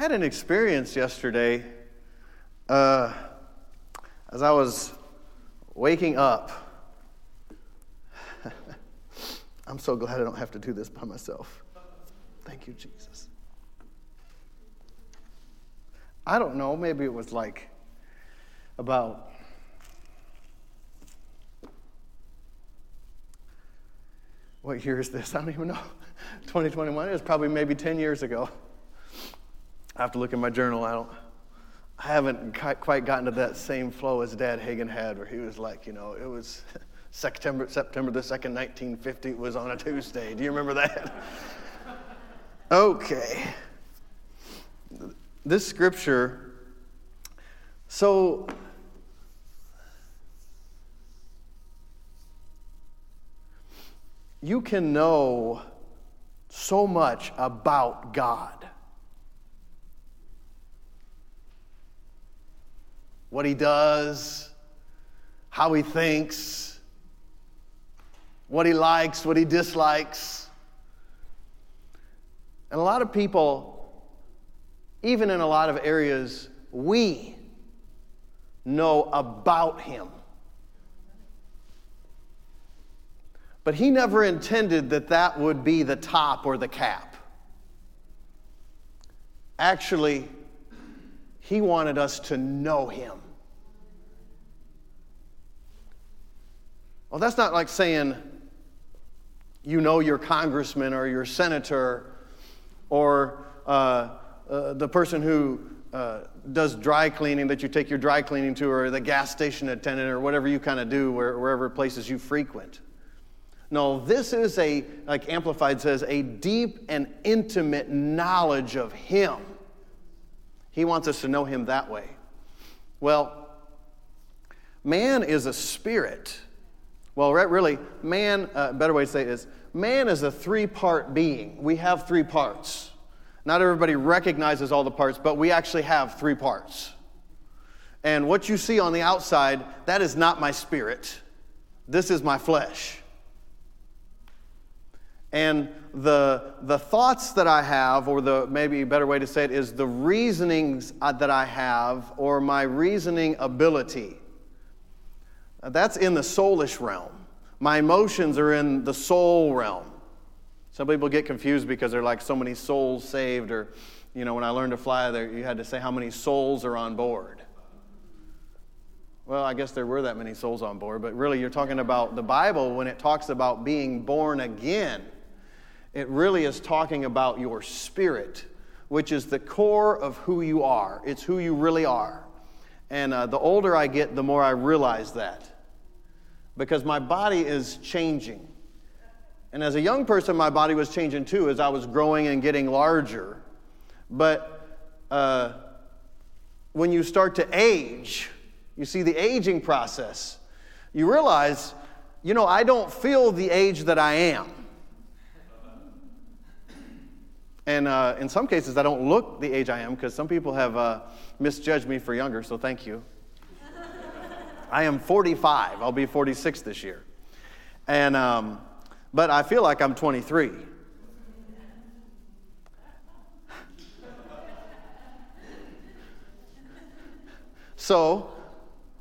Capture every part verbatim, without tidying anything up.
had an experience yesterday uh, as I was waking up. I'm so glad I don't have to do this by myself. Thank you, Jesus. I don't know, maybe it was like about what year is this? I don't even know. twenty twenty-one? It was probably maybe ten years ago. I have to look in my journal. I don't. I haven't quite gotten to that same flow as Dad Hagen had, where he was like, you know, it was September September the second, nineteen fifty. It was on a Tuesday. Do you remember that? Okay. This scripture. So. You can know so much about God. What he does, how he thinks, what he likes, what he dislikes. And a lot of people, even in a lot of areas, we know about him. But he never intended that that would be the top or the cap. Actually, he wanted us to know him. Well, that's not like saying you know your congressman or your senator or uh, uh, the person who uh, does dry cleaning that you take your dry cleaning to, or the gas station attendant, or whatever you kind of do where, wherever places you frequent. No, this is a, like Amplified says, a deep and intimate knowledge of him. He wants us to know him that way. Well, man is a spirit. Well, really, man, uh, better way to say it is, man is a three-part being. We have three parts. Not everybody recognizes all the parts, but we actually have three parts. And what you see on the outside, that is not my spirit. This is my flesh. And the the thoughts that I have, or the maybe a better way to say it is the reasonings that I have, or my reasoning ability. That's in the soulish realm. My emotions are in the soul realm. Some people get confused because they're like so many souls saved, or, you know, when I learned to fly, there you had to say how many souls are on board. Well, I guess there were that many souls on board, but really you're talking about the Bible when it talks about being born again. It really is talking about your spirit, which is the core of who you are. It's who you really are. And uh, the older I get, the more I realize that. Because my body is changing. And as a young person, my body was changing too as I was growing and getting larger. But uh, when you start to age, you see the aging process. You realize, you know, I don't feel the age that I am. And uh, in some cases, I don't look the age I am, because some people have uh, misjudged me for younger, so thank you. I am forty-five. I'll be forty-six this year. And um, but I feel like I'm twenty-three. So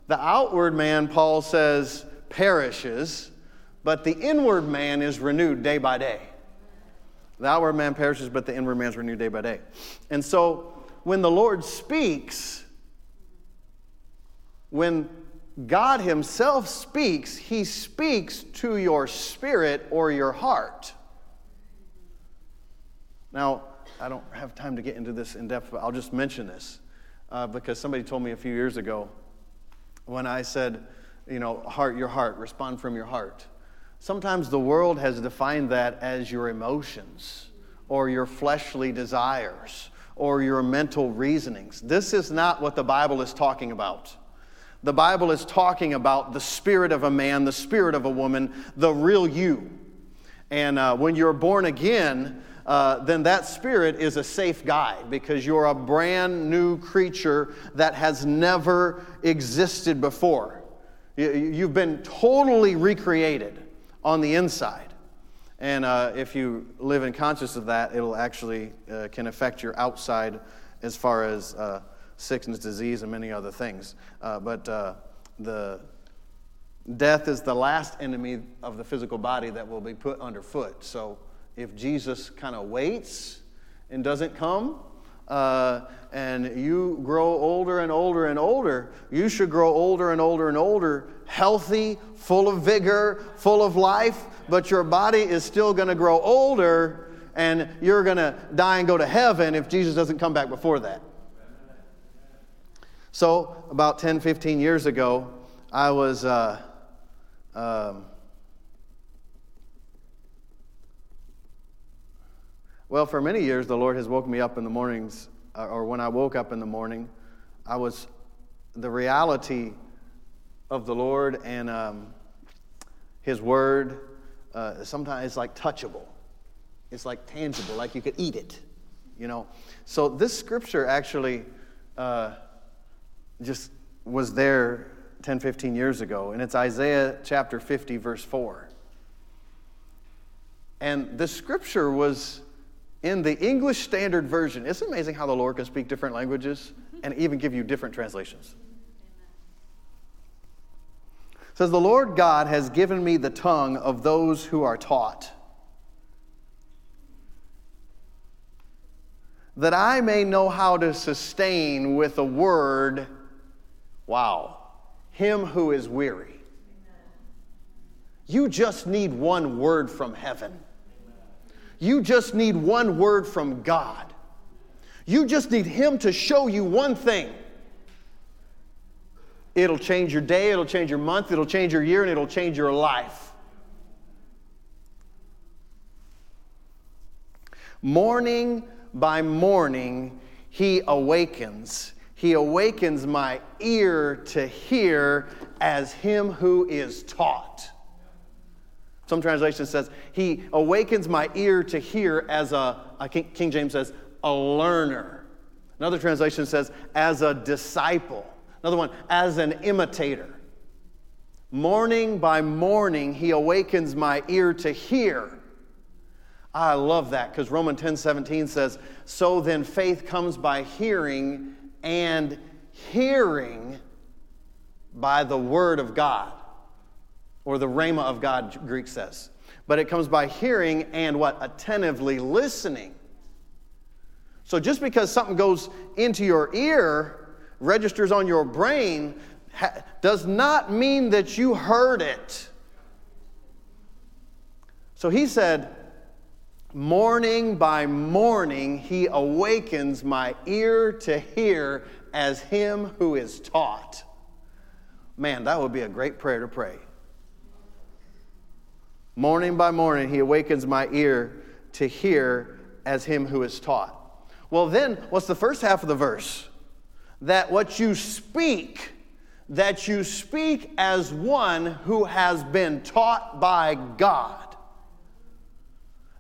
the outward man, Paul says, perishes, but the inward man is renewed day by day. The outward man perishes, but the inward man is renewed day by day. And so when the Lord speaks, when God himself speaks, he speaks to your spirit or your heart. Now, I don't have time to get into this in depth, but I'll just mention this uh, because somebody told me a few years ago when I said, you know, heart, your heart, respond from your heart. Sometimes the world has defined that as your emotions or your fleshly desires or your mental reasonings. This is not what the Bible is talking about. The Bible is talking about the spirit of a man, the spirit of a woman, the real you. And uh, when you're born again, uh, then that spirit is a safe guide, because you're a brand new creature that has never existed before. You, you've been totally recreated on the inside. And uh, if you live in conscious of that, it'll actually uh, can affect your outside as far as uh, sickness, disease, and many other things. Uh, but uh, the death is the last enemy of the physical body that will be put underfoot. So if Jesus kind of waits and doesn't come, Uh, and you grow older and older and older, you should grow older and older and older, healthy, full of vigor, full of life, but your body is still going to grow older, and you're going to die and go to heaven if Jesus doesn't come back before that. So about ten, fifteen years ago, I was uh, um, Well, for many years, the Lord has woken me up in the mornings, or when I woke up in the morning, I was, the reality of the Lord and um, His Word, uh, sometimes it's like touchable. It's like tangible, like you could eat it, you know. So this scripture actually uh, just was there ten, fifteen years ago, and it's Isaiah chapter fifty, verse four. And this scripture was in the English Standard Version. It's amazing how the Lord can speak different languages and even give you different translations. It says, "The Lord God has given me the tongue of those who are taught, that I may know how to sustain with a word," wow, "him who is weary." You just need one word from heaven. You just need one word from God. You just need Him to show you one thing. It'll change your day, it'll change your month, it'll change your year, and it'll change your life. Morning by morning, He awakens. He awakens my ear to hear as Him who is taught. Some translation says, He awakens my ear to hear as a, a King, King James says, a learner. Another translation says, as a disciple. Another one, as an imitator. Morning by morning, He awakens my ear to hear. I love that, because Romans ten, seventeen says, "So then faith comes by hearing, and hearing by the word of God." Or the rhema of God, Greek says. But it comes by hearing and what? Attentively listening. So just because something goes into your ear, registers on your brain, ha- does not mean that you heard it. So He said, morning by morning, He awakens my ear to hear as Him who is taught. Man, that would be a great prayer to pray. Morning by morning, He awakens my ear to hear as Him who is taught. Well, then, what's the first half of the verse? That what you speak, that you speak as one who has been taught by God.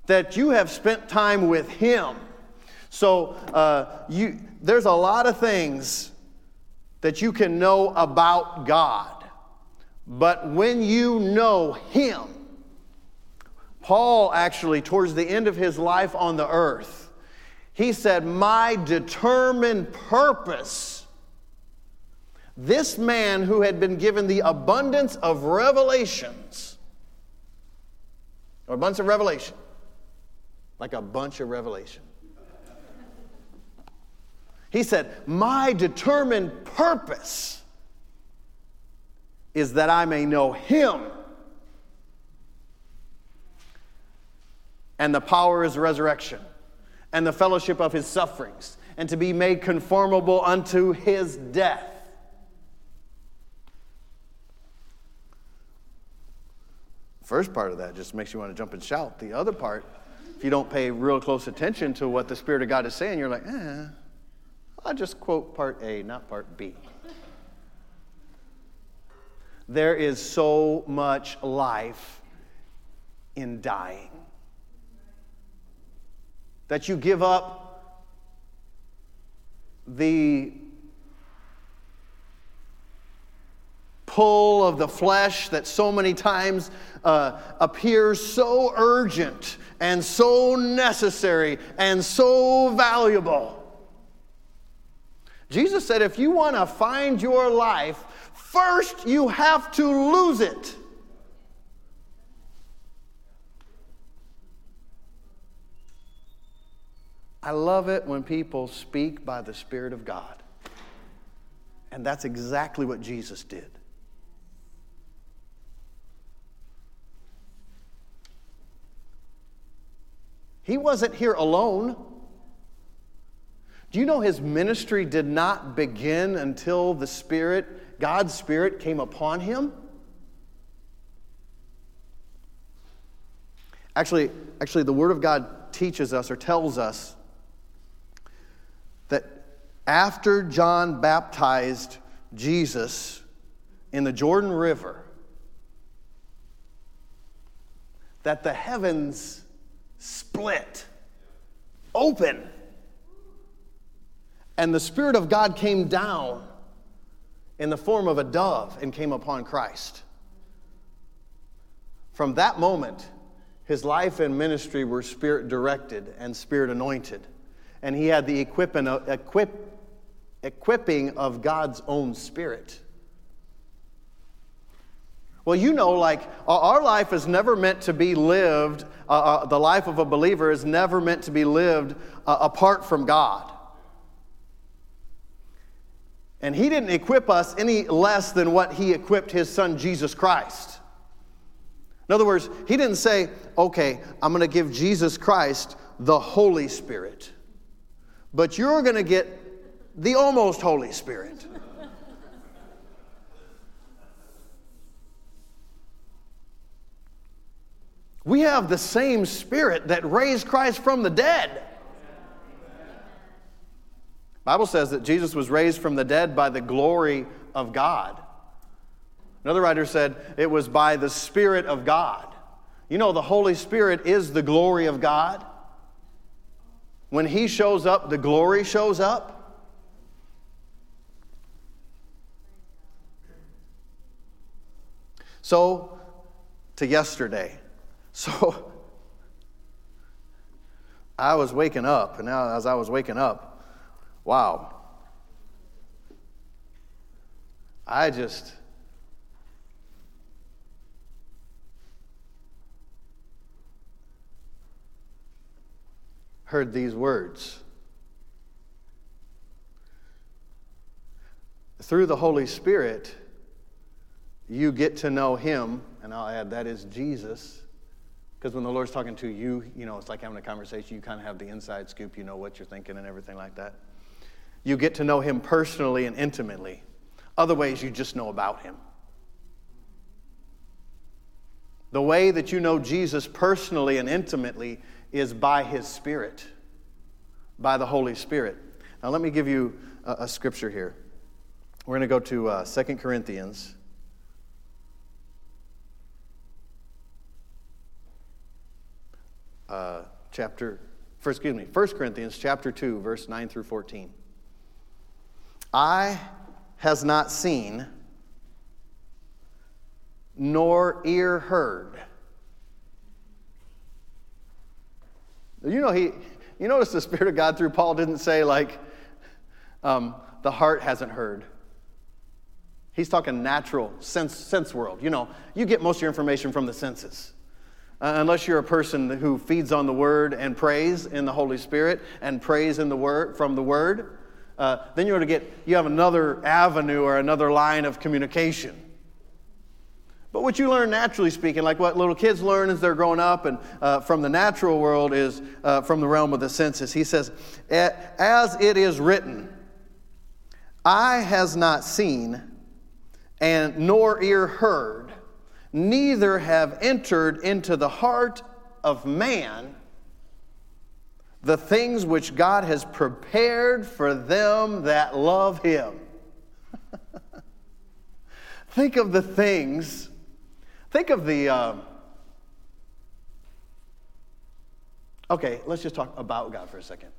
That you have spent time with Him. So, uh, you, there's a lot of things that you can know about God. But when you know Him, Paul actually, towards the end of his life on the earth, he said, "My determined purpose," this man who had been given the abundance of revelations, or a bunch of revelation, like a bunch of revelation. He said, "My determined purpose is that I may know Him, and the power of His resurrection, and the fellowship of His sufferings, and to be made conformable unto His death." First part of that just makes you want to jump and shout. The other part, if you don't pay real close attention to what the Spirit of God is saying, you're like, eh, I'll just quote part A, not part B. There is so much life in dying. That you give up the pull of the flesh that so many times uh, appears so urgent and so necessary and so valuable. Jesus said, if you want to find your life, first you have to lose it. I love it when people speak by the Spirit of God. And that's exactly what Jesus did. He wasn't here alone. Do you know his ministry did not begin until the Spirit, God's Spirit, came upon him? Actually, actually, the Word of God teaches us or tells us that after John baptized Jesus in the Jordan River, that the heavens split open, and the Spirit of God came down in the form of a dove and came upon Christ. From that moment, his life and ministry were Spirit-directed and Spirit-anointed, and he had the equipping of, equip, equipping of God's own Spirit. Well, you know, like, our life is never meant to be lived, uh, uh, the life of a believer is never meant to be lived uh, apart from God. And he didn't equip us any less than what he equipped his son, Jesus Christ. In other words, he didn't say, okay, I'm going to give Jesus Christ the Holy Spirit, but you're going to get the almost Holy Spirit. We have the same Spirit that raised Christ from the dead. The Bible says that Jesus was raised from the dead by the glory of God. Another writer said it was by the Spirit of God. You know, the Holy Spirit is the glory of God. When he shows up, the glory shows up. So, to yesterday. So, I was waking up, and now as I was waking up, wow. I just, heard these words. Through the Holy Spirit, you get to know him, and I'll add that is Jesus. Because when the Lord's talking to you, you know, it's like having a conversation. You kind of have the inside scoop. You know what you're thinking and everything like that. You get to know him personally and intimately. Other ways you just know about him. The way that you know Jesus personally and intimately is by his Spirit, by the Holy Spirit. Now let me give you a, a scripture here. We're going to go to uh, Second Corinthians. Uh, chapter, first, excuse me, First Corinthians chapter two, verse nine through fourteen. Eye has not seen, nor ear heard. You know, he, you notice the Spirit of God through Paul didn't say like, um, the heart hasn't heard. He's talking natural sense, sense world. You know, you get most of your information from the senses. Uh, unless you're a person who feeds on the Word and prays in the Holy Spirit and prays in the Word from the Word, uh, then you're going to get you have another avenue or another line of communication. But what you learn naturally speaking, like what little kids learn as they're growing up, and uh, from the natural world is uh, from the realm of the senses. He says, "As it is written, eye has not seen, and nor ear heard." Neither have entered into the heart of man the things which God has prepared for them that love him. Think of the things. Think of the... Um, okay, let's just talk about God for a second.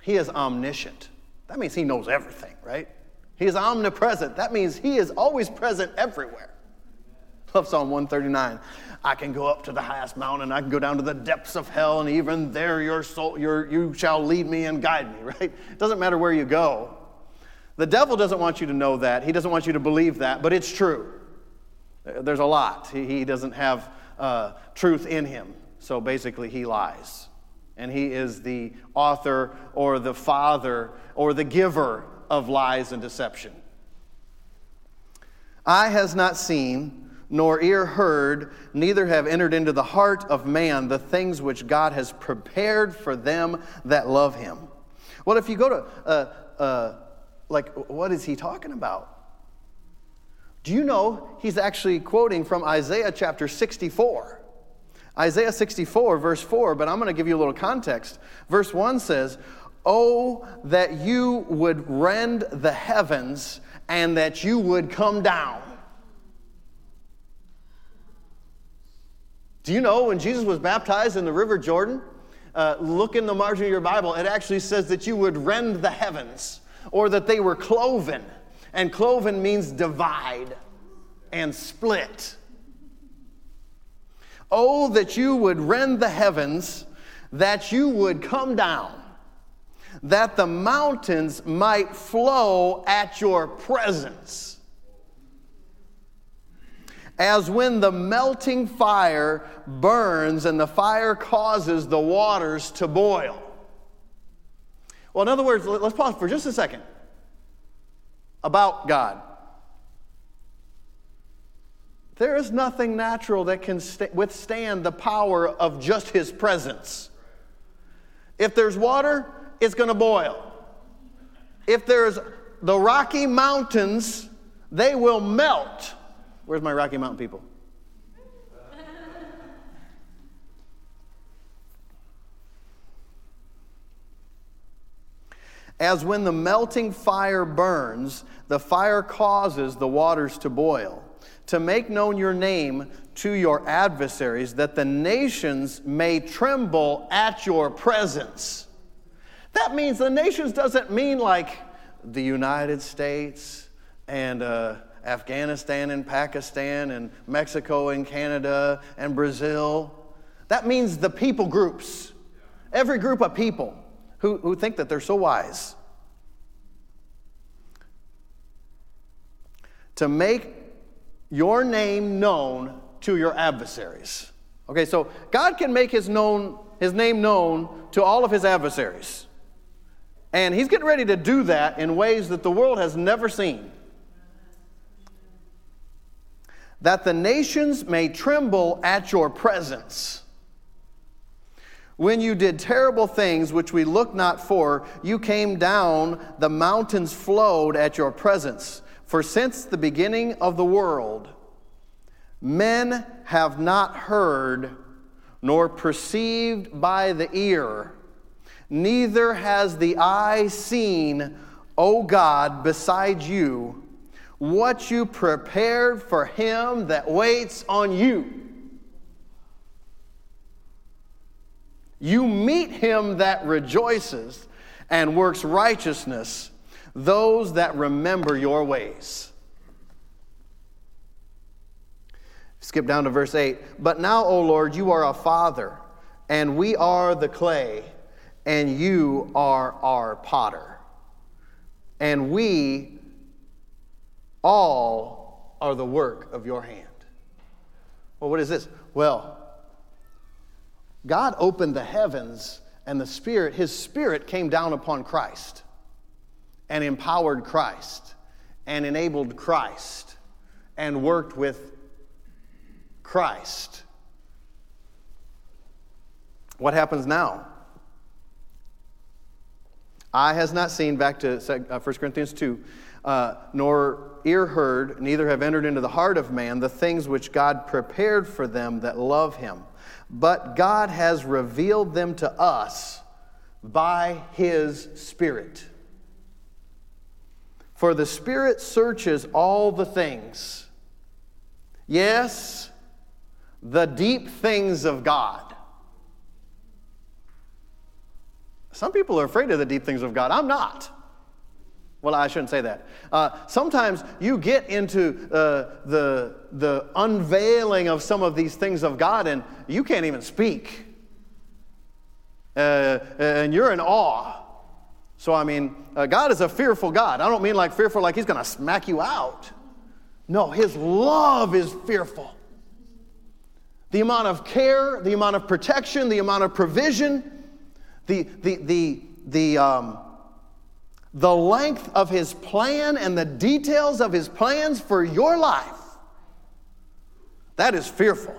He is omniscient. That means he knows everything, right? He is omnipresent. That means he is always present everywhere. Psalm one thirty-nine. I can go up to the highest mountain. I can go down to the depths of hell, and even there your soul, your, you shall lead me and guide me, right? It doesn't matter where you go. The devil doesn't want you to know that. He doesn't want you to believe that, but it's true. There's a lot. He, he doesn't have uh, truth in him, so basically he lies. And he is the author or the father or the giver of lies and deception. Eye has not seen, nor ear heard, neither have entered into the heart of man the things which God has prepared for them that love him. Well, if you go to, uh, uh, like, what is he talking about? Do you know he's actually quoting from Isaiah chapter sixty-four? Isaiah sixty-four, verse four, but I'm going to give you a little context. Verse one says, "Oh, that you would rend the heavens and that you would come down." Do you know when Jesus was baptized in the River Jordan? Uh, look in the margin of your Bible. It actually says that you would rend the heavens, or that they were cloven. And cloven means divide and split. Oh, that you would rend the heavens, that you would come down, that the mountains might flow at your presence, as when the melting fire burns and the fire causes the waters to boil. Well, in other words, let's pause for just a second about God. There is nothing natural that can withstand the power of just his presence. If there's water, it's going to boil. If there's the Rocky Mountains, they will melt. Where's my Rocky Mountain people? As when the melting fire burns, the fire causes the waters to boil, to make known your name to your adversaries, that the nations may tremble at your presence. That means the nations doesn't mean like the United States and uh, Afghanistan and Pakistan and Mexico and Canada and Brazil. That means the people groups. Every group of people who, who think that they're so wise. To make your name known to your adversaries. Okay, so God can make his known, his name known to all of his adversaries. And he's getting ready to do that in ways that the world has never seen. That the nations may tremble at your presence. When you did terrible things which we looked not for, you came down, the mountains flowed at your presence. For since the beginning of the world, men have not heard, nor perceived by the ear, neither has the eye seen, O God, beside you, what you prepared for him that waits on you. You meet him that rejoices and works righteousness, those that remember your ways. Skip down to verse eight. But now, O Lord, you are our Father, and we are the clay, and you are our potter, and we all are the work of your hand. Well, what is this? Well, God opened the heavens, and the Spirit, his Spirit came down upon Christ and empowered Christ and enabled Christ and worked with Christ. What happens now? Eye has not seen, back to First Corinthians two, uh, nor ear heard, neither have entered into the heart of man the things which God prepared for them that love him. But God has revealed them to us by his Spirit. For the Spirit searches all the things. Yes, the deep things of God. Some people are afraid of the deep things of God. I'm not. Well, I shouldn't say that. Uh, sometimes you get into uh, the, the unveiling of some of these things of God, and you can't even speak. Uh, and you're in awe. So, I mean, uh, God is a fearful God. I don't mean like fearful like he's going to smack you out. No, his love is fearful. The amount of care, the amount of protection, the amount of provision, the, the, the, the, um, the length of his plan and the details of his plans for your life, that is fearful.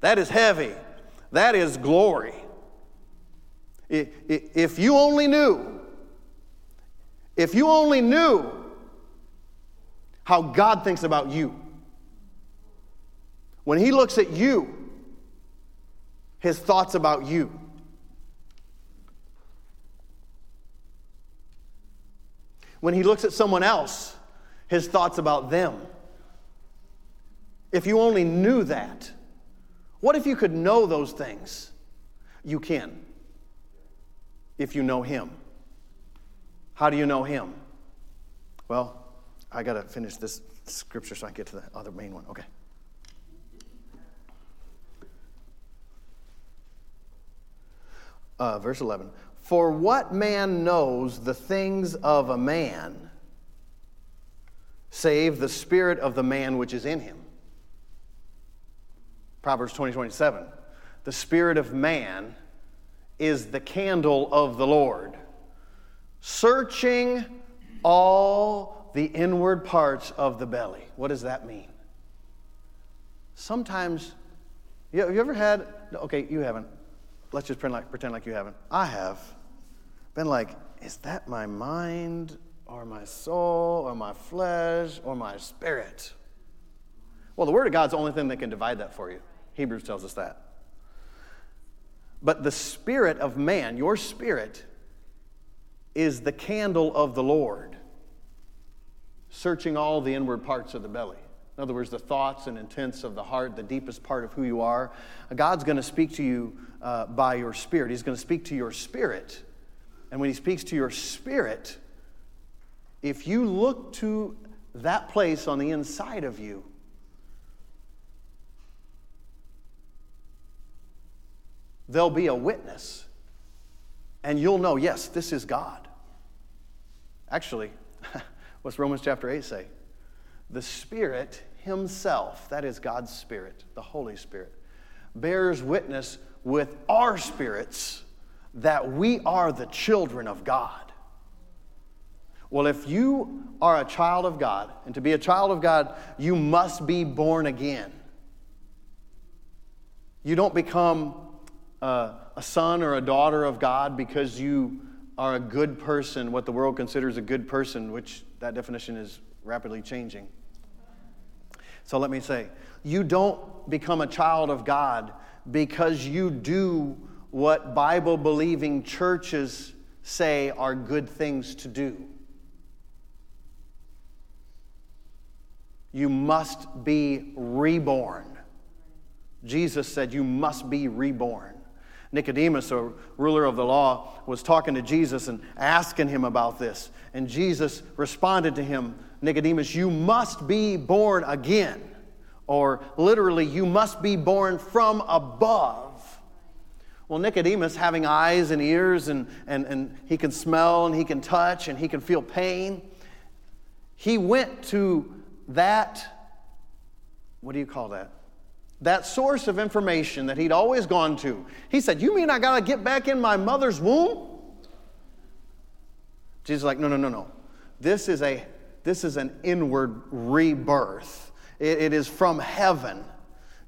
That is heavy. That is glory. If you only knew, if you only knew how God thinks about you. When he looks at you, his thoughts about you. When he looks at someone else, his thoughts about them. If you only knew that. What if you could know those things? You can. If you know him. How do you know him? Well, I got to finish this scripture so I can get to the other main one. Okay. Uh, verse eleven. For what man knows the things of a man, save the spirit of the man which is in him? Proverbs twenty, twenty-seven. The spirit of man is the candle of the Lord, searching all the inward parts of the belly. What does that mean? Sometimes, you, have you ever had, okay, you haven't. Let's just pretend like, pretend like you haven't. I have been like, is that my mind or my soul or my flesh or my spirit? Well, the Word of God's the only thing that can divide that for you. Hebrews tells us that. But the spirit of man, your spirit, is the candle of the Lord, searching all the inward parts of the belly. In other words, the thoughts and intents of the heart, the deepest part of who you are. God's going to speak to you uh, by your spirit. He's going to speak to your spirit. And when he speaks to your spirit, if you look to that place on the inside of you, there'll be a witness. And you'll know, yes, this is God. Actually, what's Romans chapter eight say? The Spirit himself, that is God's Spirit, the Holy Spirit, bears witness with our spirits that we are the children of God. Well, if you are a child of God, and to be a child of God, you must be born again. You don't become uh, a son or a daughter of God because you are a good person, what the world considers a good person, which that definition is rapidly changing. So let me say, you don't become a child of God because you do what Bible-believing churches say are good things to do. You must be reborn. Jesus said you must be reborn. Nicodemus, a ruler of the law, was talking to Jesus and asking him about this. And Jesus responded to him, Nicodemus, you must be born again. Or literally, you must be born from above. Well, Nicodemus, having eyes and ears, and, and, and he can smell, and he can touch, and he can feel pain, he went to that, what do you call that? That source of information that he'd always gone to. He said, you mean I got to get back in my mother's womb? Jesus is like, no, no, no, no. This is a This is an inward rebirth. It, it is from heaven.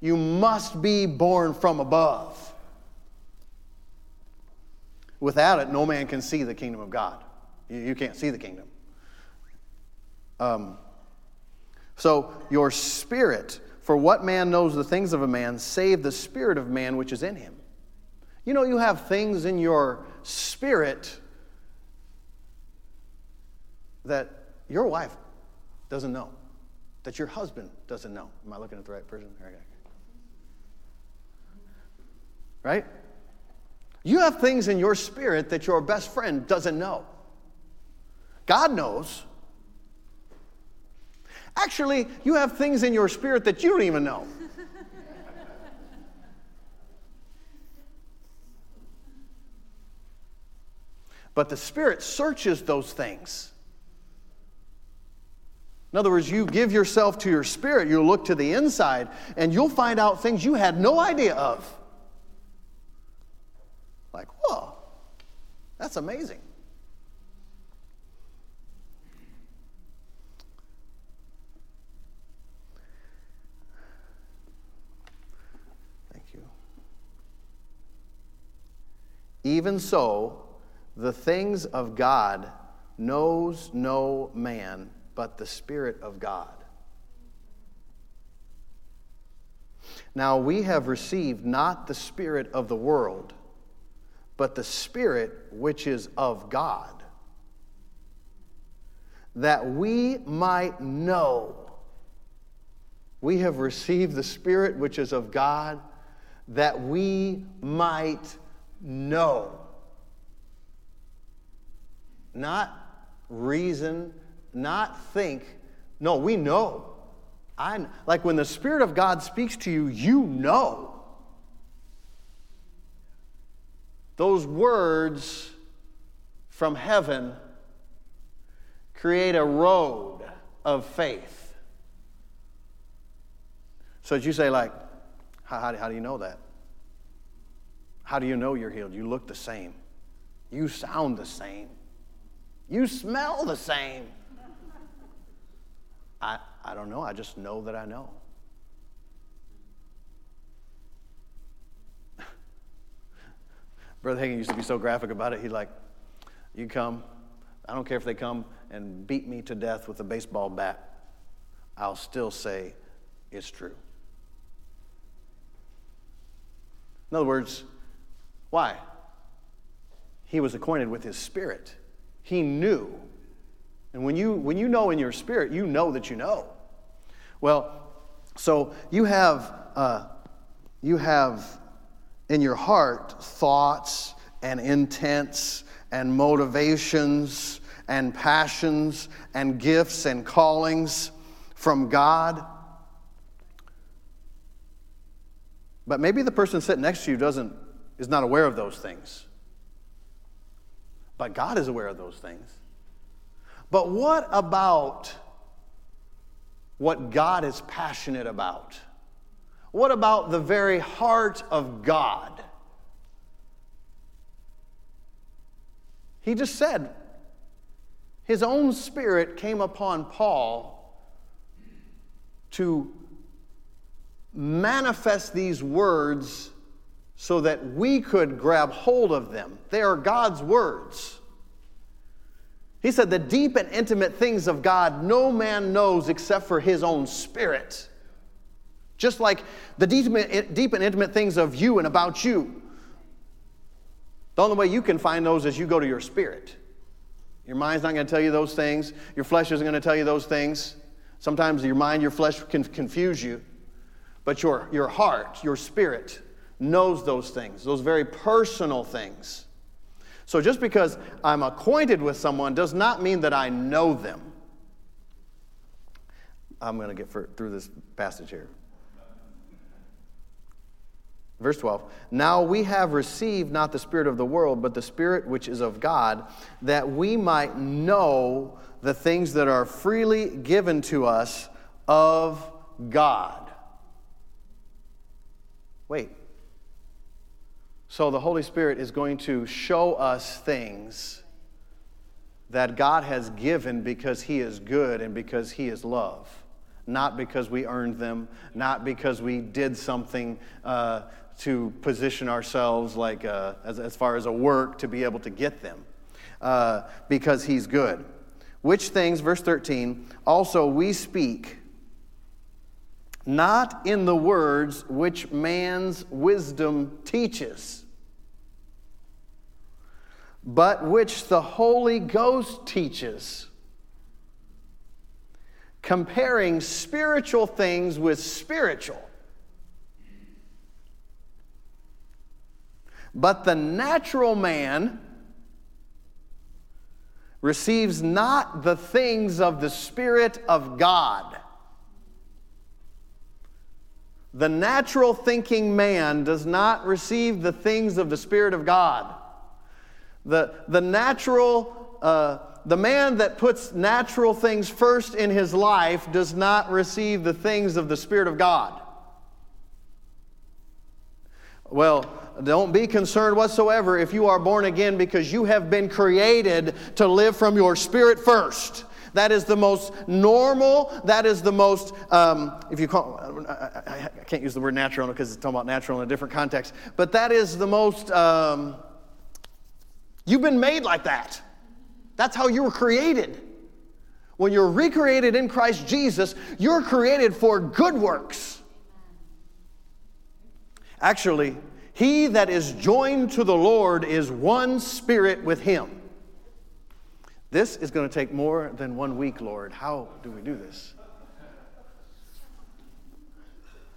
You must be born from above. Without it, no man can see the kingdom of God. You, you can't see the kingdom. Um, so your spirit, for what man knows the things of a man, save the spirit of man which is in him. You know, you have things in your spirit that your wife doesn't know, that your husband doesn't know. Am I looking at the right person? Right? You have things in your spirit that your best friend doesn't know. God knows. Actually, you have things in your spirit that you don't even know. But the Spirit searches those things. In other words, you give yourself to your spirit, you look to the inside, and you'll find out things you had no idea of. Like, whoa, that's amazing. Thank you. Even so, the things of God knows no man but the Spirit of God. Now we have received not the spirit of the world, but the Spirit which is of God, that we might know. We have received the Spirit which is of God, that we might know. Not reason, not think. No, we know. I like when the Spirit of God speaks to you, you know. Those words from heaven create a road of faith. So that you say, like, how, how, how do you know that? How do you know you're healed? You look the same. You sound the same. You smell the same. I, I don't know. I just know that I know. Brother Hagin used to be so graphic about it. He'd like, you come. I don't care if they come and beat me to death with a baseball bat. I'll still say it's true. In other words, why? He was acquainted with his spirit. He knew. And when you when you know in your spirit, you know that you know. Well, so you have uh, you have in your heart thoughts and intents and motivations and passions and gifts and callings from God. But maybe the person sitting next to you doesn't is not aware of those things. But God is aware of those things. But what about what God is passionate about? What about the very heart of God? He just said, his own spirit came upon Paul to manifest these words so that we could grab hold of them. They are God's words. He said, the deep and intimate things of God no man knows except for his own spirit. Just like the deep and intimate things of you and about you. The only way you can find those is you go to your spirit. Your mind's not going to tell you those things. Your flesh isn't going to tell you those things. Sometimes your mind, your flesh can confuse you. But your, your heart, your spirit knows those things, those very personal things. So just because I'm acquainted with someone does not mean that I know them. I'm going to get for, through this passage here. Verse twelve, now we have received not the spirit of the world, but the Spirit which is of God, that we might know the things that are freely given to us of God. Wait. So the Holy Spirit is going to show us things that God has given because he is good and because he is love. Not because we earned them, not because we did something uh, to position ourselves like uh, as, as far as a work to be able to get them. Uh, because he's good. Which things, verse thirteen, also we speak, not in the words which man's wisdom teaches, but which the Holy Ghost teaches, comparing spiritual things with spiritual. But the natural man receives not the things of the Spirit of God. The natural thinking man does not receive the things of the Spirit of God. The, the natural, uh, the man that puts natural things first in his life does not receive the things of the Spirit of God. Well, don't be concerned whatsoever if you are born again, because you have been created to live from your spirit first. That is the most normal, that is the most, um, if you call, I, I can't use the word natural because it's talking about natural in a different context, but that is the most, um, you've been made like that. That's how you were created. When you're recreated in Christ Jesus, you're created for good works. Actually, he that is joined to the Lord is one spirit with him. This is going to take more than one week, Lord. How do we do this?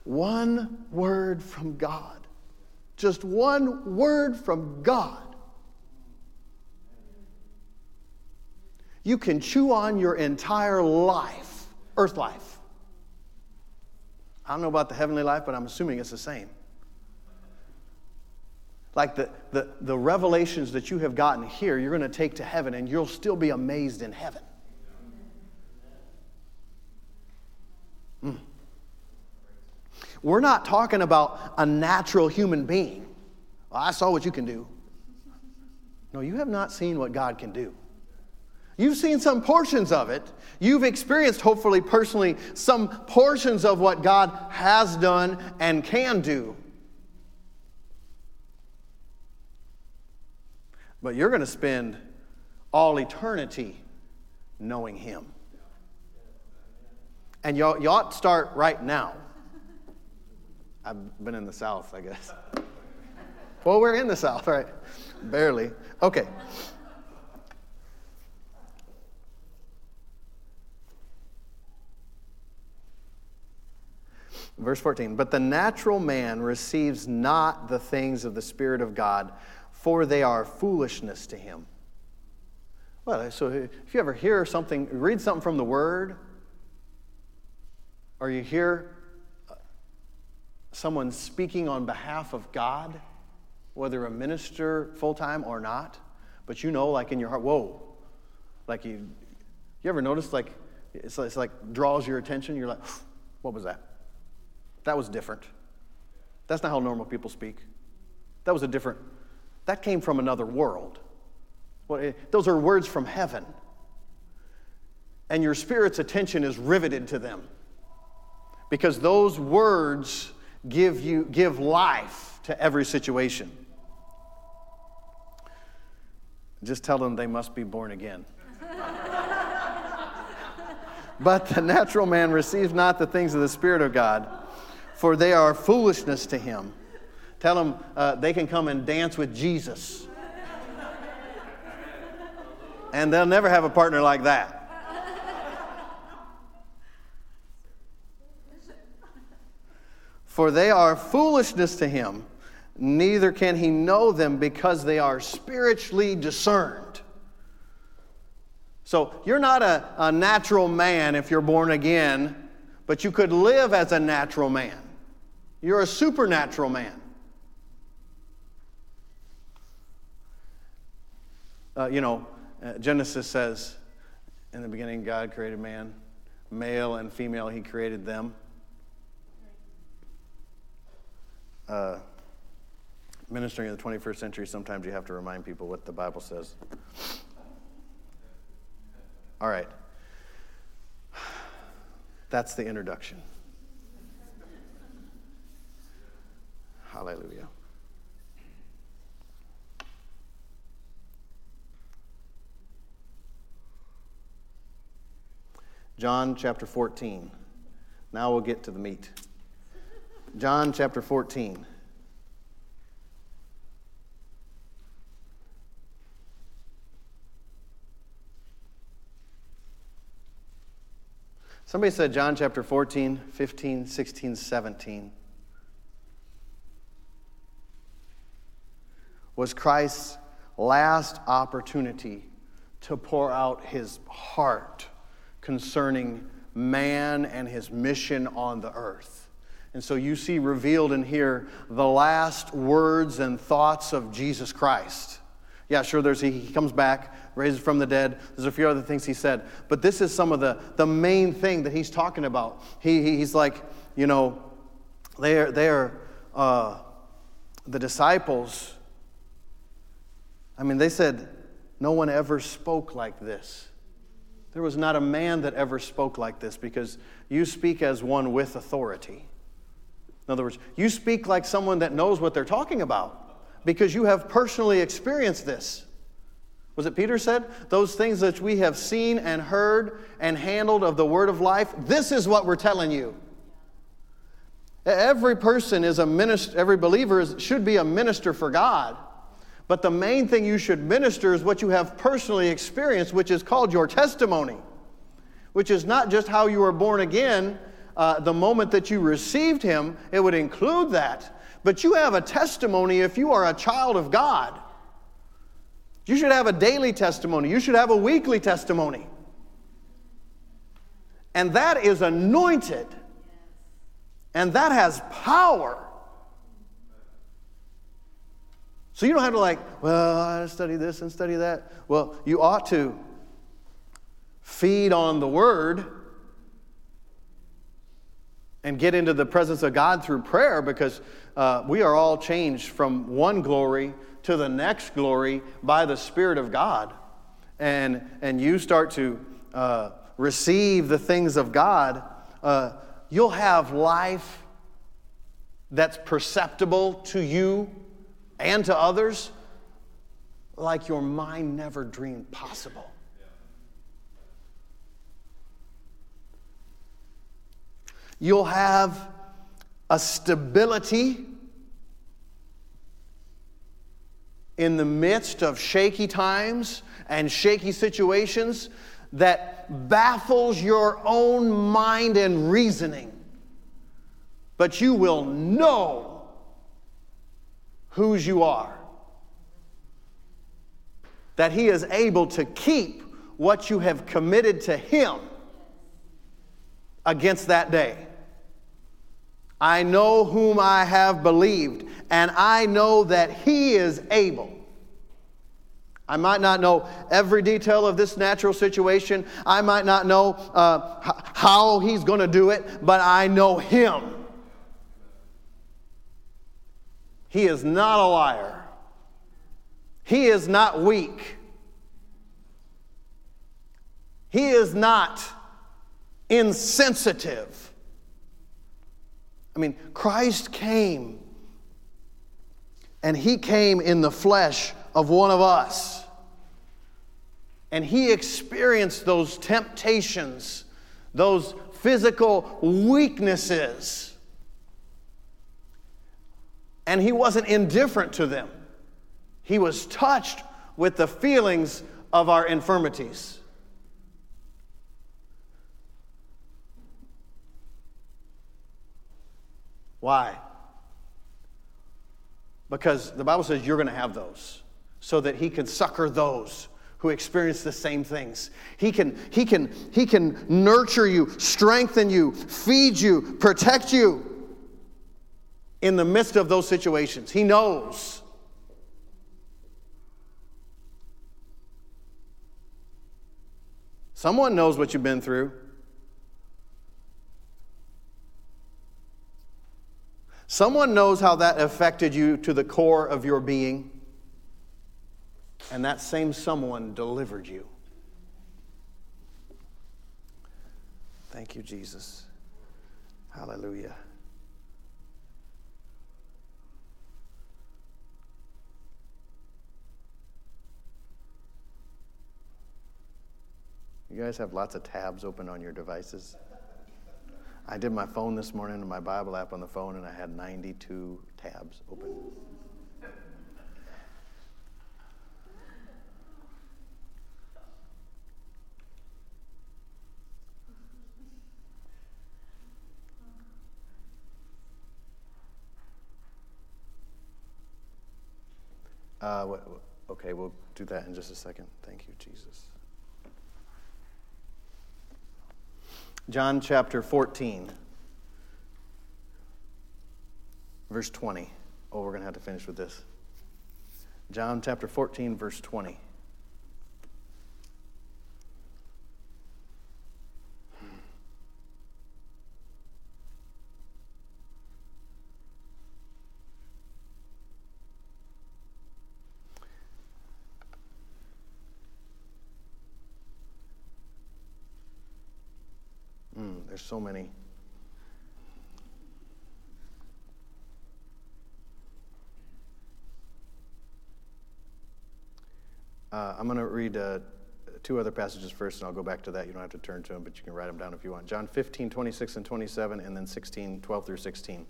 One word from God. Just one word from God. You can chew on your entire life, earth life. I don't know about the heavenly life, but I'm assuming it's the same. Like the, the, the revelations that you have gotten here, you're going to take to heaven, and you'll still be amazed in heaven. Mm. We're not talking about a natural human being. Well, I saw what you can do. No, you have not seen what God can do. You've seen some portions of it. You've experienced, hopefully, personally, some portions of what God has done and can do. But you're going to spend all eternity knowing him. And you ought, you ought to start right now. I've been in the South, I guess. Well, we're in the South, right? Barely. Okay. Verse fourteen, but the natural man receives not the things of the Spirit of God, for they are foolishness to him. Well, so if you ever hear something, read something from the Word, or you hear someone speaking on behalf of God, whether a minister full-time or not, but you know, like in your heart, whoa, like you, you ever notice, like, it's, it's like draws your attention, you're like, what was that? That was different. That's not how normal people speak. That was a different... That came from another world. Well, it, those are words from heaven. And your spirit's attention is riveted to them, because those words give you give life to every situation. Just tell them they must be born again. But the natural man receives not the things of the Spirit of God, for they are foolishness to him. Tell them uh, they can come and dance with Jesus. And they'll never have a partner like that. For they are foolishness to him, neither can he know them, because they are spiritually discerned. So you're not a, a natural man if you're born again, but you could live as a natural man. You're a supernatural man. Uh, you know, uh, Genesis says, in the beginning God created man. Male and female he created them. Uh, ministering in the twenty-first century, sometimes you have to remind people what the Bible says. All right. That's the introduction. Hallelujah. John chapter fourteen. Now we'll get to the meat. John chapter fourteen. Somebody said John chapter fourteen, fifteen, sixteen, seventeen. Was Christ's last opportunity to pour out his heart concerning man and his mission on the earth. And so you see revealed in here the last words and thoughts of Jesus Christ. Yeah, sure, there's he, he comes back, raises from the dead. There's a few other things he said. But this is some of the, the main thing that he's talking about. He, he He's like, you know, they're, they're uh, the disciples, I mean, they said, no one ever spoke like this. There was not a man that ever spoke like this, because you speak as one with authority. In other words, you speak like someone that knows what they're talking about because you have personally experienced this. Was it Peter said? Those things that we have seen and heard and handled of the word of life, this is what we're telling you. Every person is a minister, every believer is, should be a minister for God. But the main thing you should minister is what you have personally experienced, which is called your testimony, which is not just how you were born again, uh, the moment that you received him, it would include that. But you have a testimony if you are a child of God. You should have a daily testimony. You should have a weekly testimony. And that is anointed. And that has power. So you don't have to like, well, I study this and study that. Well, you ought to feed on the word and get into the presence of God through prayer, because uh, we are all changed from one glory to the next glory by the Spirit of God. And, and you start to uh, receive the things of God. Uh, you'll have life that's perceptible to you and to others, like your mind never dreamed possible. You'll have a stability in the midst of shaky times and shaky situations that baffles your own mind and reasoning. But you will know whose you are, that he is able to keep what you have committed to him against that day. I know whom I have believed, and I know that he is able. I might not know every detail of this natural situation. I might not know uh, h- how he's going to do it, but I know him. He is not a liar. He is not weak. He is not insensitive. I mean, Christ came, and he came in the flesh of one of us. And he experienced those temptations, those physical weaknesses. And he wasn't indifferent to them. He was touched with the feelings of our infirmities. Why? Because the Bible says you're going to have those, so that he can succor those who experience the same things. He can, he can, he can nurture you, strengthen you, feed you, protect you. In the midst of those situations, he knows. Someone knows what you've been through. Someone knows how that affected you to the core of your being. And that same someone delivered you. Thank you, Jesus. Hallelujah. You guys have lots of tabs open on your devices. I did my phone this morning and my Bible app on the phone, and I had ninety-two tabs open. Uh, what, Okay, we'll do that in just a second. Thank you, Jesus. John chapter fourteen, verse twenty. Oh, we're going to have to finish with this. John chapter fourteen, verse twenty. So many. Uh, I'm going to read uh, two other passages first, and I'll go back to that. You don't have to turn to them, but you can write them down if you want. John fifteen, twenty-six and twenty-seven, and then sixteen, twelve through sixteen.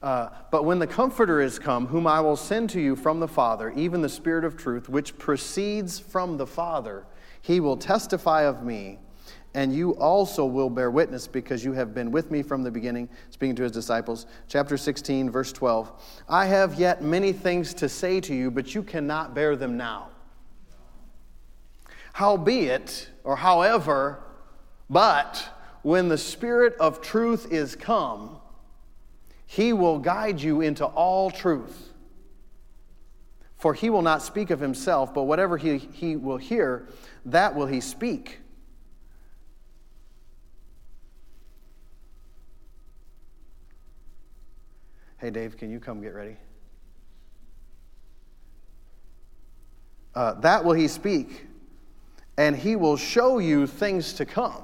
Uh, but when the Comforter is come, whom I will send to you from the Father, even the Spirit of truth, which proceeds from the Father, he will testify of me. And you also will bear witness because you have been with me from the beginning, speaking to his disciples. Chapter sixteen, verse twelve. I have yet many things to say to you, but you cannot bear them now. Howbeit, or however, but when the Spirit of truth is come, he will guide you into all truth. For he will not speak of himself, but whatever he, he will hear, that will he speak. Hey, Dave, can you come get ready? Uh, that will he speak, and he will show you things to come.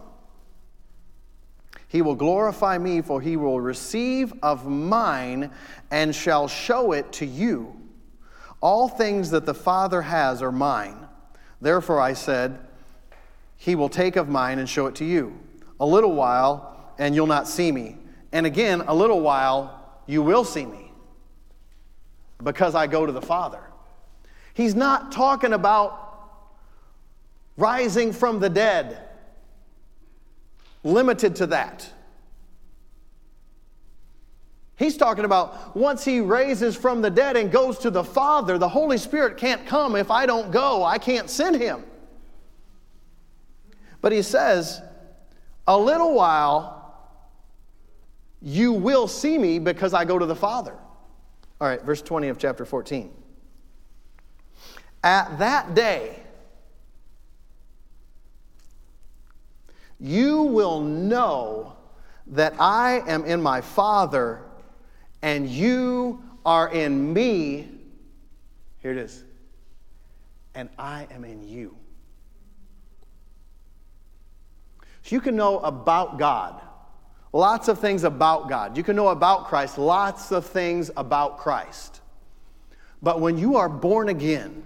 He will glorify me, for he will receive of mine and shall show it to you. All things that the Father has are mine. Therefore I said, he will take of mine and show it to you. A little while, and you'll not see me. And again, a little while, you will see me because I go to the Father. He's not talking about rising from the dead, limited to that. He's talking about once he raises from the dead and goes to the Father, the Holy Spirit can't come if I don't go. I can't send him. But he says, a little while, you will see me because I go to the Father. All right, verse twenty of chapter fourteen. At that day, you will know that I am in my Father and you are in me. Here it is. And I am in you. So you can know about God. Lots of things about God. You can know about Christ, lots of things about Christ. But when you are born again,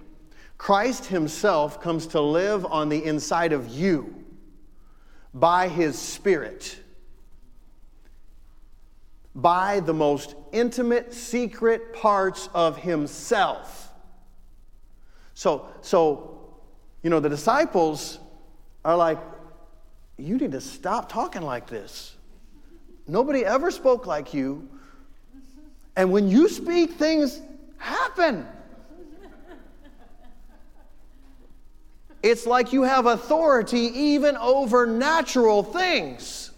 Christ himself comes to live on the inside of you by his Spirit, by the most intimate, secret parts of himself. So, so you know, the disciples are like, you need to stop talking like this. Nobody ever spoke like you. And when you speak, things happen. It's like you have authority even over natural things.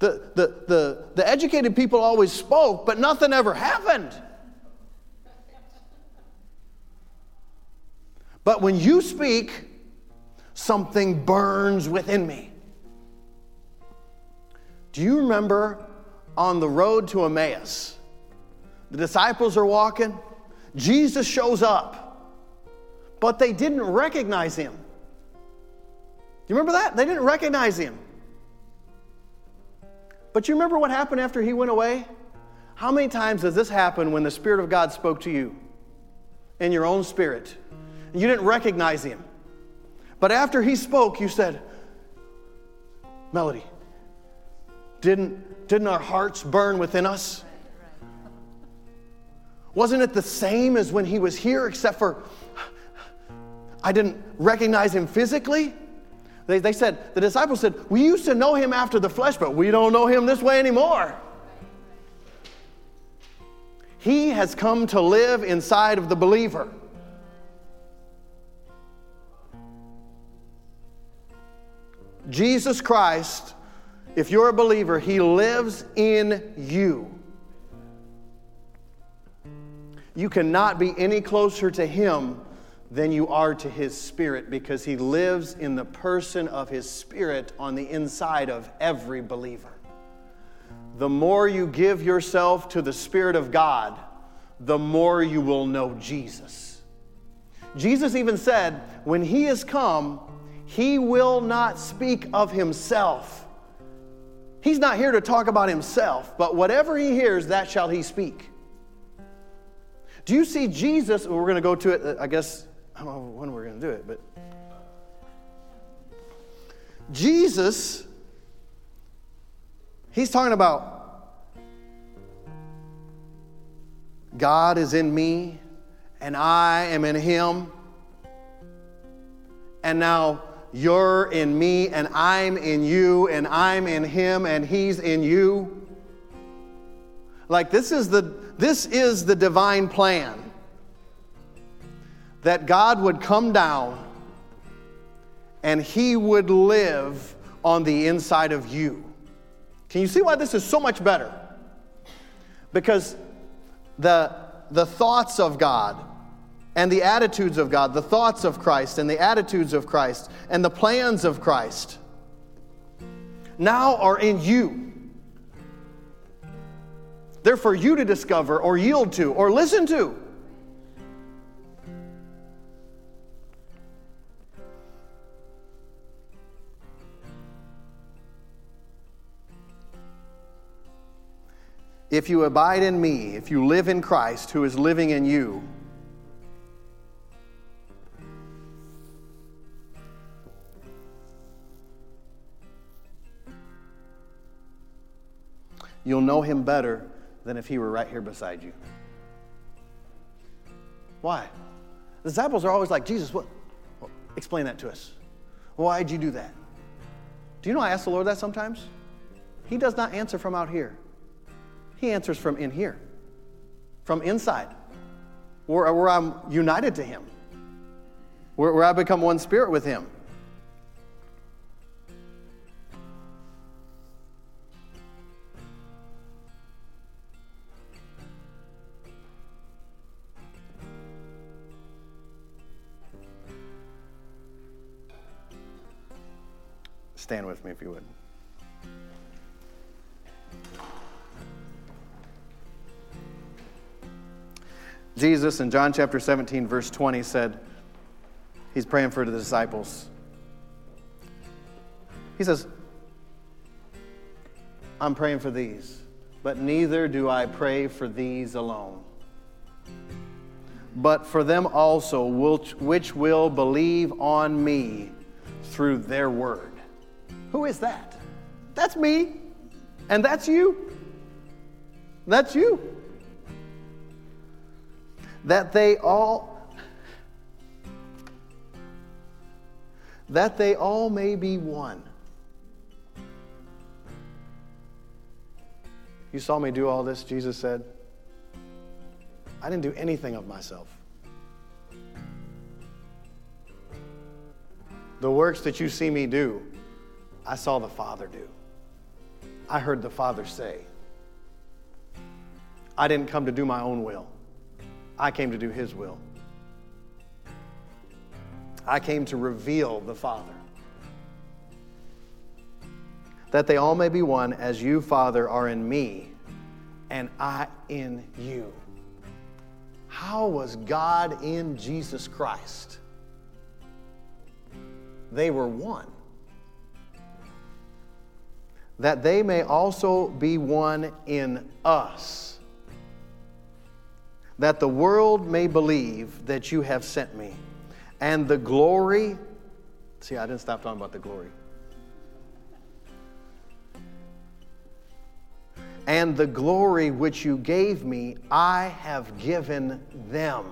The, the, the, the educated people always spoke, but nothing ever happened. But when you speak, something burns within me. Do you remember on the road to Emmaus? The disciples are walking. Jesus shows up, but they didn't recognize him. Do you remember that? They didn't recognize him. But you remember what happened after he went away? How many times does this happen when the Spirit of God spoke to you in your own spirit? And you didn't recognize him. But after he spoke, you said, Melody, Didn't, didn't our hearts burn within us? Wasn't it the same as when he was here, except for I didn't recognize him physically? They, they said, the disciples said, we used to know him after the flesh, but we don't know him this way anymore. He has come to live inside of the believer. Jesus Christ, if you're a believer, He lives in you. You cannot be any closer to Him than you are to His Spirit, because He lives in the person of His Spirit on the inside of every believer. The more you give yourself to the Spirit of God, the more you will know Jesus. Jesus even said, when He is come, He will not speak of Himself. He's not here to talk about Himself, but whatever He hears, that shall He speak. Do you see Jesus? We're going to go to it, I guess, I don't know when we're going to do it, but Jesus, He's talking about God is in me and I am in Him. And now you're in me and I'm in you and I'm in Him and He's in you. Like this is the this is the divine plan, that God would come down and He would live on the inside of you. Can you see why this is so much better? Because the, the thoughts of God and the attitudes of God, the thoughts of Christ and the attitudes of Christ and the plans of Christ now are in you. They're for you to discover or yield to or listen to. If you abide in me, if you live in Christ who is living in you, you'll know Him better than if He were right here beside you. Why? The disciples are always like, Jesus, what? Well, explain that to us. Why'd you do that? Do you know I ask the Lord that sometimes? He does not answer from out here. He answers from in here, from inside, where, where I'm united to Him, where, where I become one spirit with Him. Stand with me if you would. Jesus in John chapter seventeen, verse twenty said, He's praying for the disciples. He says, I'm praying for these, but neither do I pray for these alone, but for them also which, which will believe on me through their word. Who is that? That's me, and that's you. That's you. That they all, that they all may be one. You saw me do all this, Jesus said. I didn't do anything of myself. The works that you see me do, I saw the Father do. I heard the Father say. I didn't come to do my own will. I came to do His will. I came to reveal the Father. That they all may be one, as you, Father, are in me, and I in you. How was God in Jesus Christ? They were one. That they may also be one in us, that the world may believe that you have sent me. And the glory, see, I didn't stop talking about the glory. And the glory which you gave me, I have given them.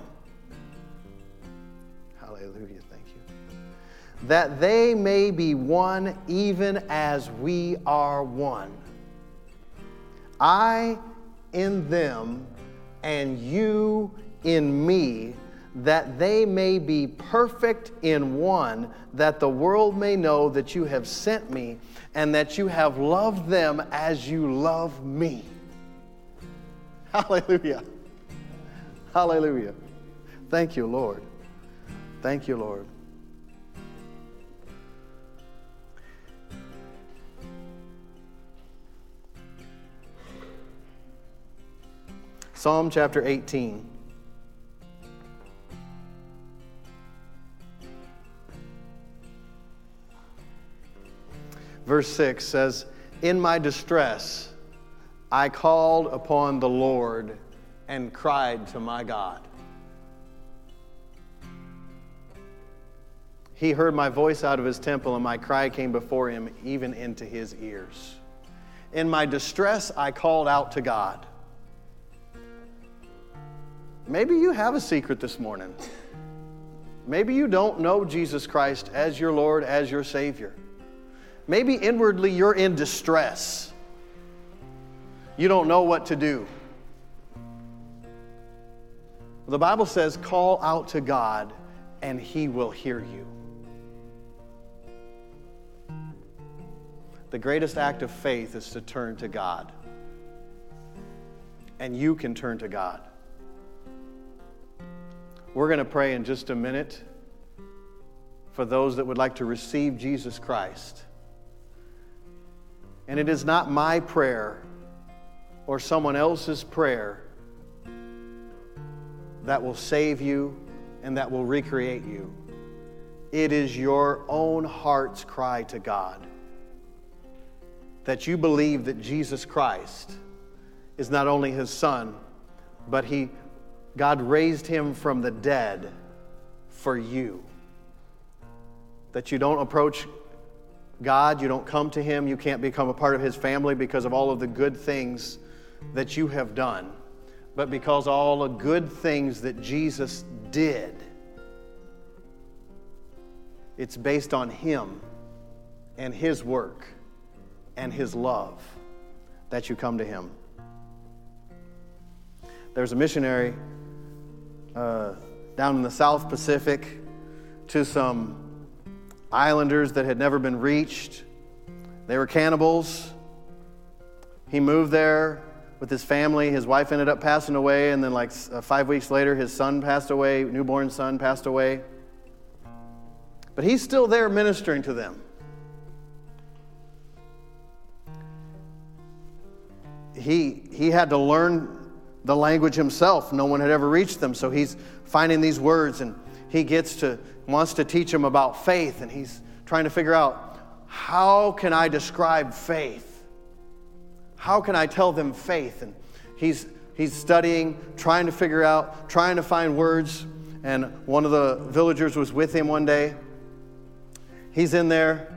Hallelujah, thank you. That they may be one even as we are one. I in them and you in me, that they may be perfect in one, that the world may know that you have sent me and that you have loved them as you love me. Hallelujah. Hallelujah. Thank you, Lord. Thank you, Lord. Psalm chapter eighteen. Verse six says, "In my distress, I called upon the Lord and cried to my God. He heard my voice out of his temple, and my cry came before him, even into his ears. In my distress, I called out to God." Maybe you have a secret this morning. Maybe you don't know Jesus Christ as your Lord, as your Savior. Maybe inwardly you're in distress. You don't know what to do. The Bible says, call out to God and he will hear you. The greatest act of faith is to turn to God. And you can turn to God. We're going to pray in just a minute for those that would like to receive Jesus Christ. And it is not my prayer or someone else's prayer that will save you and that will recreate you. It is your own heart's cry to God that you believe that Jesus Christ is not only his son, but he God raised him from the dead for you. That you don't approach God, you don't come to him, you can't become a part of his family because of all of the good things that you have done, but because all the good things that Jesus did. It's based on him and his work and his love that you come to him. There's a missionary uh, down in the South Pacific to some islanders that had never been reached. They were cannibals. He moved there with his family. His wife ended up passing away, and then like five weeks later, his son passed away, newborn son passed away. But he's still there ministering to them. He, he had to learn the language himself. No one had ever reached them, so he's finding these words, and he gets to wants to teach them about faith, and he's trying to figure out, how can I describe faith? How can I tell them faith? And he's he's studying, trying to figure out, trying to find words, and one of the villagers was with him one day. He's in there.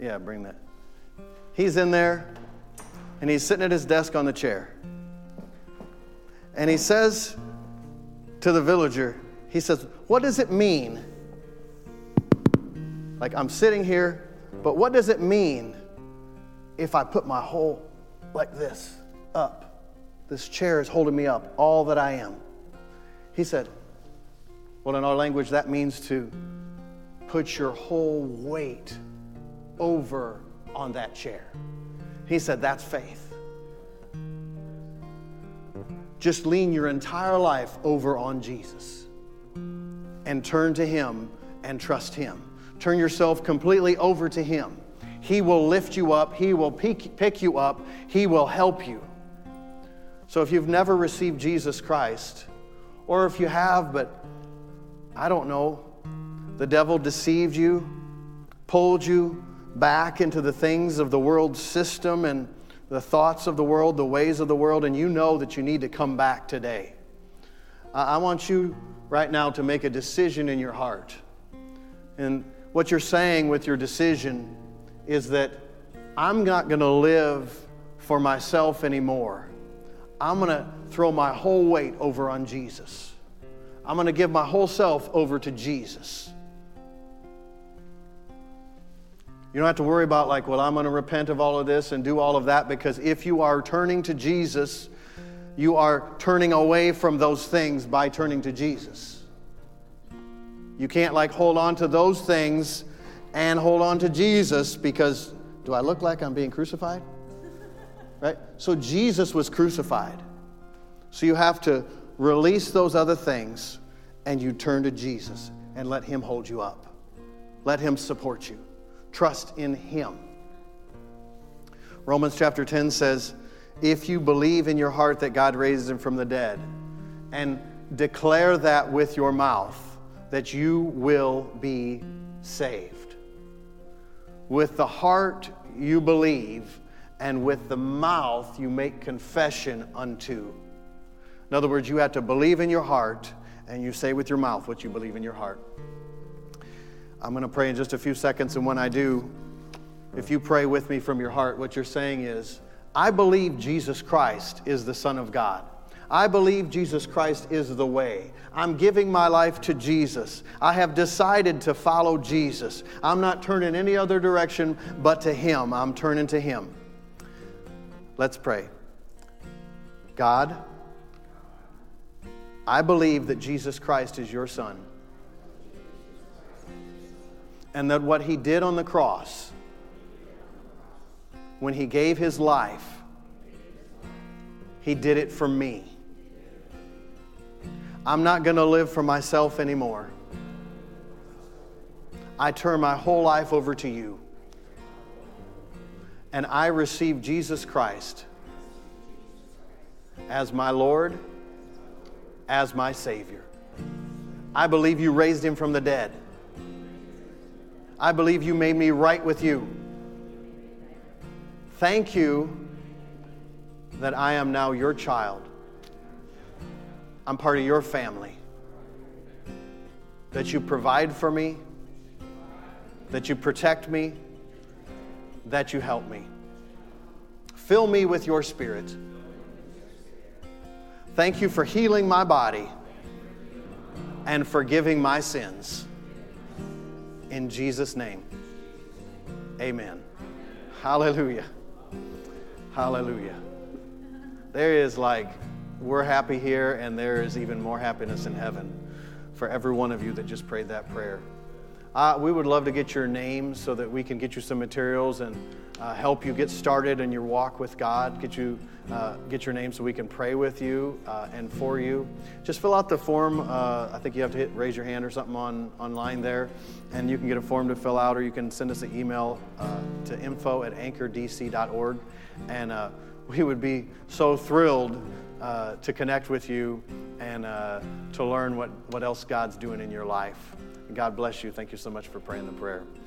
Yeah, bring that. He's in there. And he's sitting at his desk on the chair. And he says to the villager, he says, "What does it mean? Like, I'm sitting here, but what does it mean if I put my whole, like this, up? This chair is holding me up, all that I am." He said, "Well, in our language, that means to put your whole weight over on that chair." He said, "That's faith. Just lean your entire life over on Jesus and turn to him and trust him. Turn yourself completely over to him. He will lift you up. He will pick you up. He will help you." So if you've never received Jesus Christ, or if you have, but I don't know, the devil deceived you, pulled you back into the things of the world system and the thoughts of the world, the ways of the world, and you know that you need to come back today. Uh, I want you right now to make a decision in your heart. And what you're saying with your decision is that I'm not going to live for myself anymore. I'm going to throw my whole weight over on Jesus. I'm going to give my whole self over to Jesus. You don't have to worry about like, well, I'm going to repent of all of this and do all of that, because if you are turning to Jesus, you are turning away from those things by turning to Jesus. You can't like hold on to those things and hold on to Jesus, because do I look like I'm being crucified? Right? So Jesus was crucified. So you have to release those other things and you turn to Jesus and let him hold you up. Let him support you. Trust in him. Romans chapter ten says, if you believe in your heart that God raised him from the dead and declare that with your mouth, that you will be saved. With the heart you believe, and with the mouth you make confession unto. In other words, you have to believe in your heart, and you say with your mouth what you believe in your heart. I'm going to pray in just a few seconds, and when I do, if you pray with me from your heart, what you're saying is, I believe Jesus Christ is the Son of God. I believe Jesus Christ is the way. I'm giving my life to Jesus. I have decided to follow Jesus. I'm not turning any other direction but to him. I'm turning to him. Let's pray. God, I believe that Jesus Christ is your Son, and that what he did on the cross, when he gave his life, he did it for me. I'm not going to live for myself anymore. I turn my whole life over to you. And I receive Jesus Christ as my Lord, as my Savior. I believe you raised him from the dead. I believe you made me right with you. Thank you that I am now your child. I'm part of your family, that you provide for me, that you protect me, that you help me. Fill me with your Spirit. Thank you for healing my body and forgiving my sins. In Jesus' name, amen. Hallelujah. Hallelujah. There is like... we're happy here, and there is even more happiness in heaven for every one of you that just prayed that prayer. Uh, we would love to get your name so that we can get you some materials and uh, help you get started in your walk with God. Get you uh, get your name so we can pray with you uh, and for you. Just fill out the form. Uh, I think you have to hit raise your hand or something on online there, and you can get a form to fill out, or you can send us an email uh, to info at anchor d c dot org, and uh, we would be so thrilled Uh, to connect with you and uh, to learn what, what else God's doing in your life. God bless you. Thank you so much for praying the prayer.